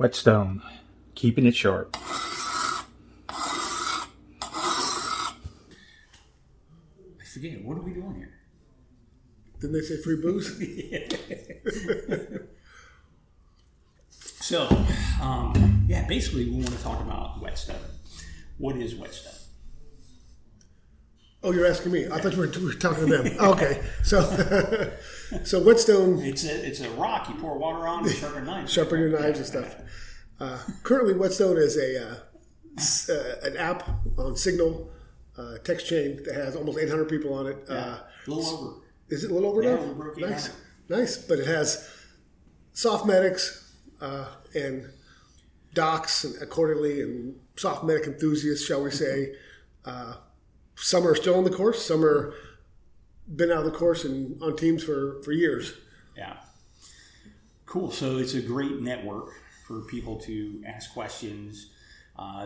Whetstone, keeping it sharp. I forget, what are we doing here? Didn't they say free booze? So, basically we want to talk about Whetstone. What is Whetstone? Oh, you're asking me. I thought we were talking to them. Okay. So Whetstone... It's a rock you pour water on and sharpen knives. Sharpen your knives and stuff. Currently, Whetstone is an app on Signal text chain that has almost 800 people on it. A little over. Is it a little over now? Yeah, nice. But it has SOF Medics and docs and accordingly and SOF Medic enthusiasts, shall we say. Some are still on the course. Some are been out of the course and on teams for years. Yeah. Cool. So it's a great network for people to ask questions.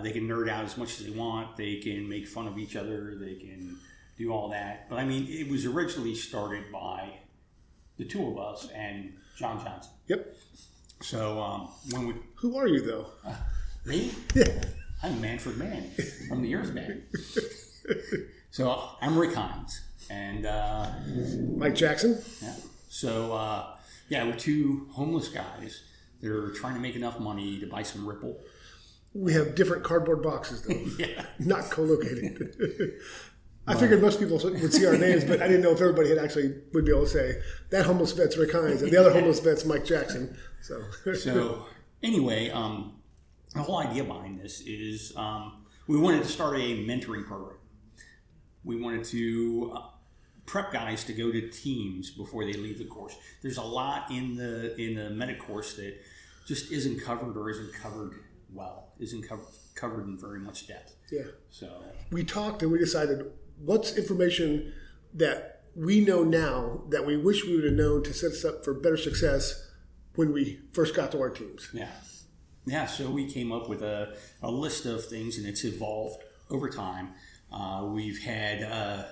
They can nerd out as much as they want. They can make fun of each other. They can do all that. But, I mean, it was originally started by the two of us and John Johnson. Yep. So when we... Who are you, though? Me? Yeah. I'm Manford Mann. I'm the Earth Man. So I'm Rick Hines and Mike Jackson. Yeah. So we're two homeless guys that are trying to make enough money to buy some Ripple. We have different cardboard boxes though. Yeah. Not co-located. I figured most people would see our names, but I didn't know if everybody would be able to say that homeless vet's Rick Hines and the other homeless vet's Mike Jackson. So anyway, the whole idea behind this is we wanted to start a mentoring program. We wanted to prep guys to go to teams before they leave the course. There's a lot in the medic course that just isn't covered or isn't covered well, isn't covered in very much depth. Yeah. So we talked and we decided what's information that we know now that we wish we would have known to set us up for better success when we first got to our teams. Yeah. Yeah. So we came up with a list of things and it's evolved over time. We've had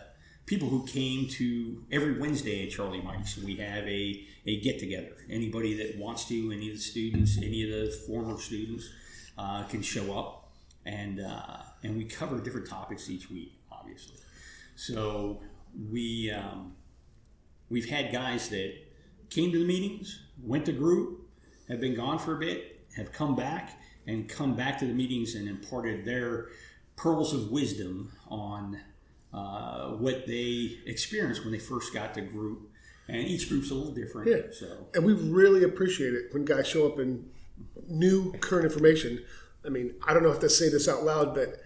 people who came to every Wednesday at Charlie Mike's. We have a get-together. Anybody that wants to, any of the students, any of the former students can show up. And we cover different topics each week, obviously. So we've had guys that came to the meetings, went to group, have been gone for a bit, have come back to the meetings and imparted their pearls of wisdom on what they experienced when they first got to group, and each group's a little different. Yeah. So, and we really appreciate it when guys show up in new current information. I mean, I don't know if to say this out loud, but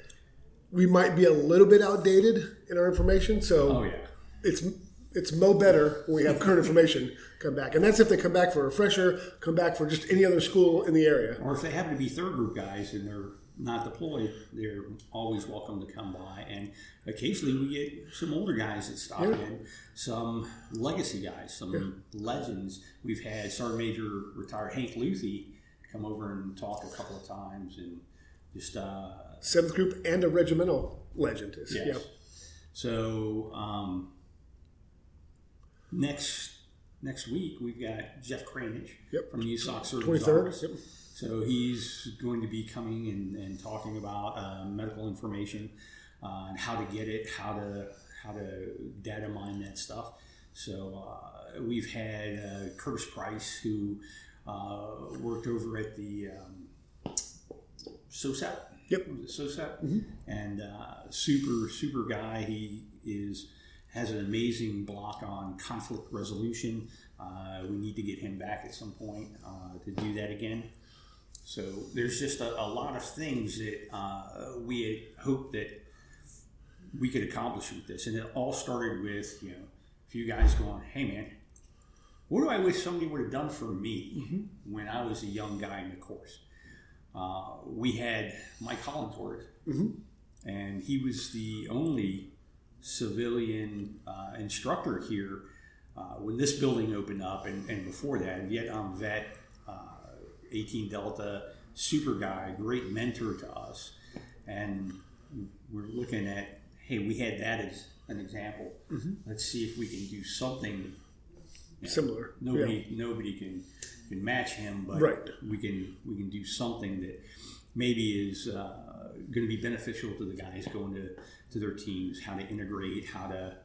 we might be a little bit outdated in our information. So, it's better when we have current information come back, and that's if they come back for a refresher, come back for just any other school in the area, or if they happen to be third group guys and they're not deployed, they're always welcome to come by. And occasionally we get some older guys that stop in, some legacy guys, some legends. We've had Sergeant Major retired Hank Luthie come over and talk a couple of times, and just seventh group and a regimental legend. Yes. Yeah. So next week we've got Jeff Crenicke from the USOC Service 23rd. Yep. So he's going to be coming and talking about medical information and how to get it, how to data mine that stuff. So we've had Curtis Price, who worked over at the SOSAP. Yep. Was it SOSAP? Mm-hmm. And super guy. He has an amazing block on conflict resolution. We need to get him back at some point to do that again. So there's just a lot of things that we had hoped that we could accomplish with this. And it all started with, a few guys going, hey, man, what do I wish somebody would have done for me when I was a young guy in the course? We had Mike Holland-Torres, and he was the only civilian instructor here when this building opened up and before that, and yet I'm a vet. 18 Delta, super guy, great mentor to us. And we're looking at, hey, we had that as an example. Let's see if we can do something similar. Nobody can can match him, but we can do something that maybe is going to be beneficial to the guys going to their teams, how to integrate, how to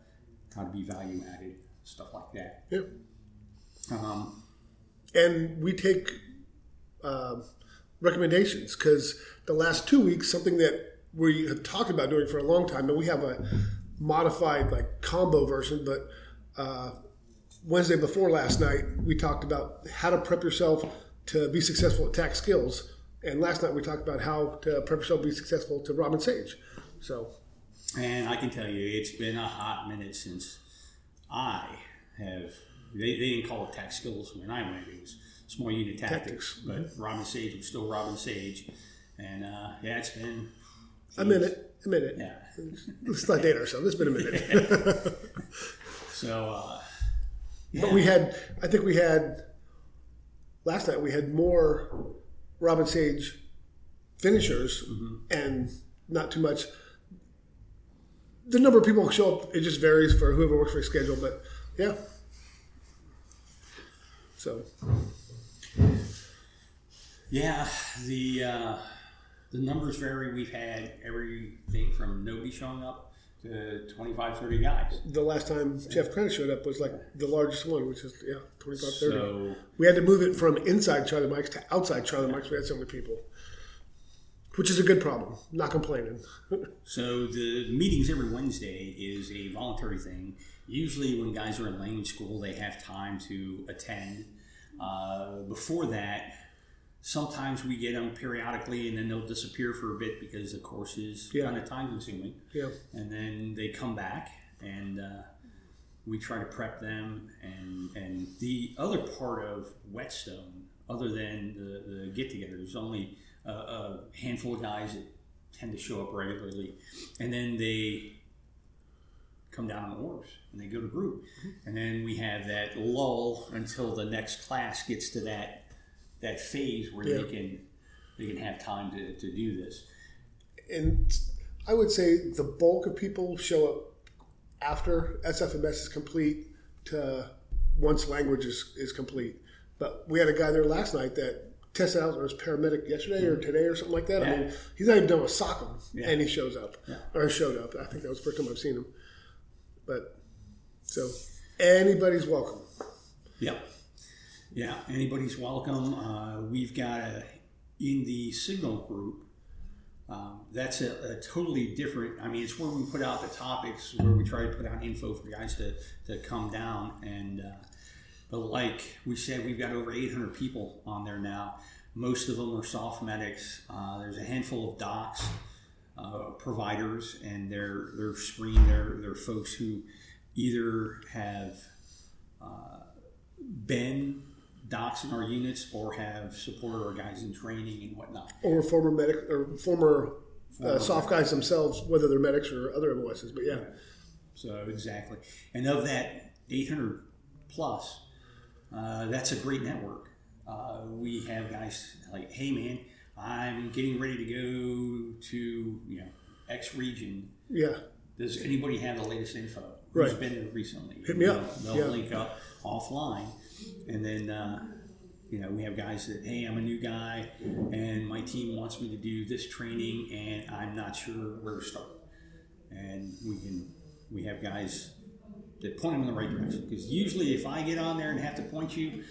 be value added, stuff like that. Yep. And we take recommendations, because the last 2 weeks, something that we have talked about doing for a long time, and we have a modified like combo version, but Wednesday before last night, we talked about how to prep yourself to be successful at TAC skills. And last night we talked about how to prep yourself to be successful to Robin Sage. And I can tell you, it's been a hot minute since I have, they didn't call it TAC skills when I went. It was small unit tactics. But mm-hmm. Robin Sage was still Robin Sage. And it's been... A minute. Yeah. Let's not date ourselves. It's been a minute. Yeah. But I think last night we had more Robin Sage finishers mm-hmm. and not too much. The number of people who show up, it just varies for whoever works for a schedule, but yeah. So. Yeah, the numbers vary. We've had everything from nobody showing up 25, 30 guys. The last time Jeff Crenicke showed up was like the largest one, which is 25, 30. So, we had to move it from inside Charlie Mike's to outside Charlie Mike's. We had so many people, which is a good problem. Not complaining. So the meetings every Wednesday is a voluntary thing. Usually when guys are in language school, they have time to attend. Before that, sometimes we get them periodically, and then they'll disappear for a bit because the course is kind of time-consuming. Yeah. And then they come back, and we try to prep them. And the other part of Whetstone, other than the get-together, there's only a handful of guys that tend to show up regularly. And then they come down on orbs, and they go to group. Mm-hmm. And then we have that lull until the next class gets to that phase where they can have time to do this. And I would say the bulk of people show up after SFMS is complete to once language is complete. But we had a guy there last night that tested out or was paramedic yesterday or today or something like that. Yeah. I mean, he's not even done with SOCM, and he shows up. Yeah. Or showed up. I think that was the first time I've seen him. But so anybody's welcome. Yeah. Yeah, anybody's welcome. We've got in the signal group, that's a totally different, I mean, it's where we put out the topics, where we try to put out info for guys to come down. And but like we said, we've got over 800 people on there now. Most of them are SOF medics. There's a handful of docs, providers, and they're screened. They're folks who either have been docs in our units or have supported our guys in training and whatnot. Or former soft guys themselves, whether they're medics or other MOSs, but yeah. So exactly. And of that 800 plus, that's a great network. We have guys like, hey man, I'm getting ready to go to X region. Yeah. Does anybody have the latest info? Who's been there recently? Hit me up. They'll link up offline. And then, we have guys that, hey, I'm a new guy, and my team wants me to do this training, and I'm not sure where to start. And we have guys that point them in the right direction. Because usually if I get on there and have to point you,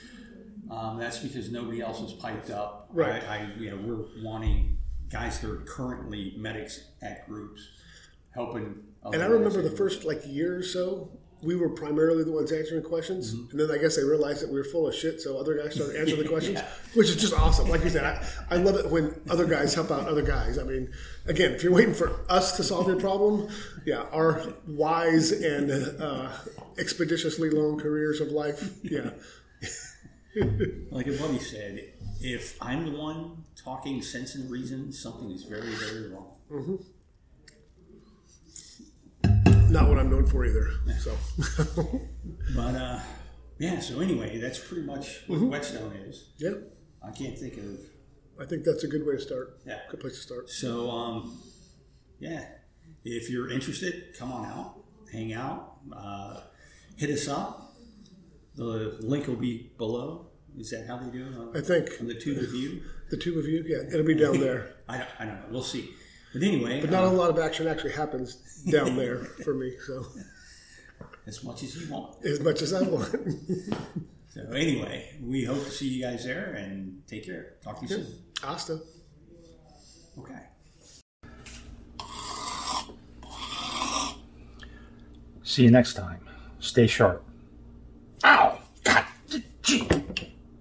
that's because nobody else was piped up. Right. We're wanting guys that are currently medics at groups helping. And I remember the first year or so, we were primarily the ones answering questions, mm-hmm. and then I guess they realized that we were full of shit, so other guys started answering the questions, which is just awesome. Like you said, I love it when other guys help out other guys. I mean, again, if you're waiting for us to solve your problem, our wise and expeditiously long careers of life, Like a buddy said, if I'm the one talking sense and reason, something is very, very wrong. Mm-hmm. Not what I'm known for either. Yeah. So, but So anyway, that's pretty much what mm-hmm. Whetstone is. Yeah. I can't think of. I think that's a good way to start. Yeah. Good place to start. So, if you're interested, come on out, hang out, hit us up. The link will be below. Is that how they do it? I think. On the Tube of You? The Tube of You? Yeah, it'll be down there. I don't know. We'll see. But anyway. But not a lot of action actually happens down there for me. So. As much as you want. As much as I want. So anyway, we hope to see you guys there, and take care. Talk to you soon. Hasta. Okay. See you next time. Stay sharp.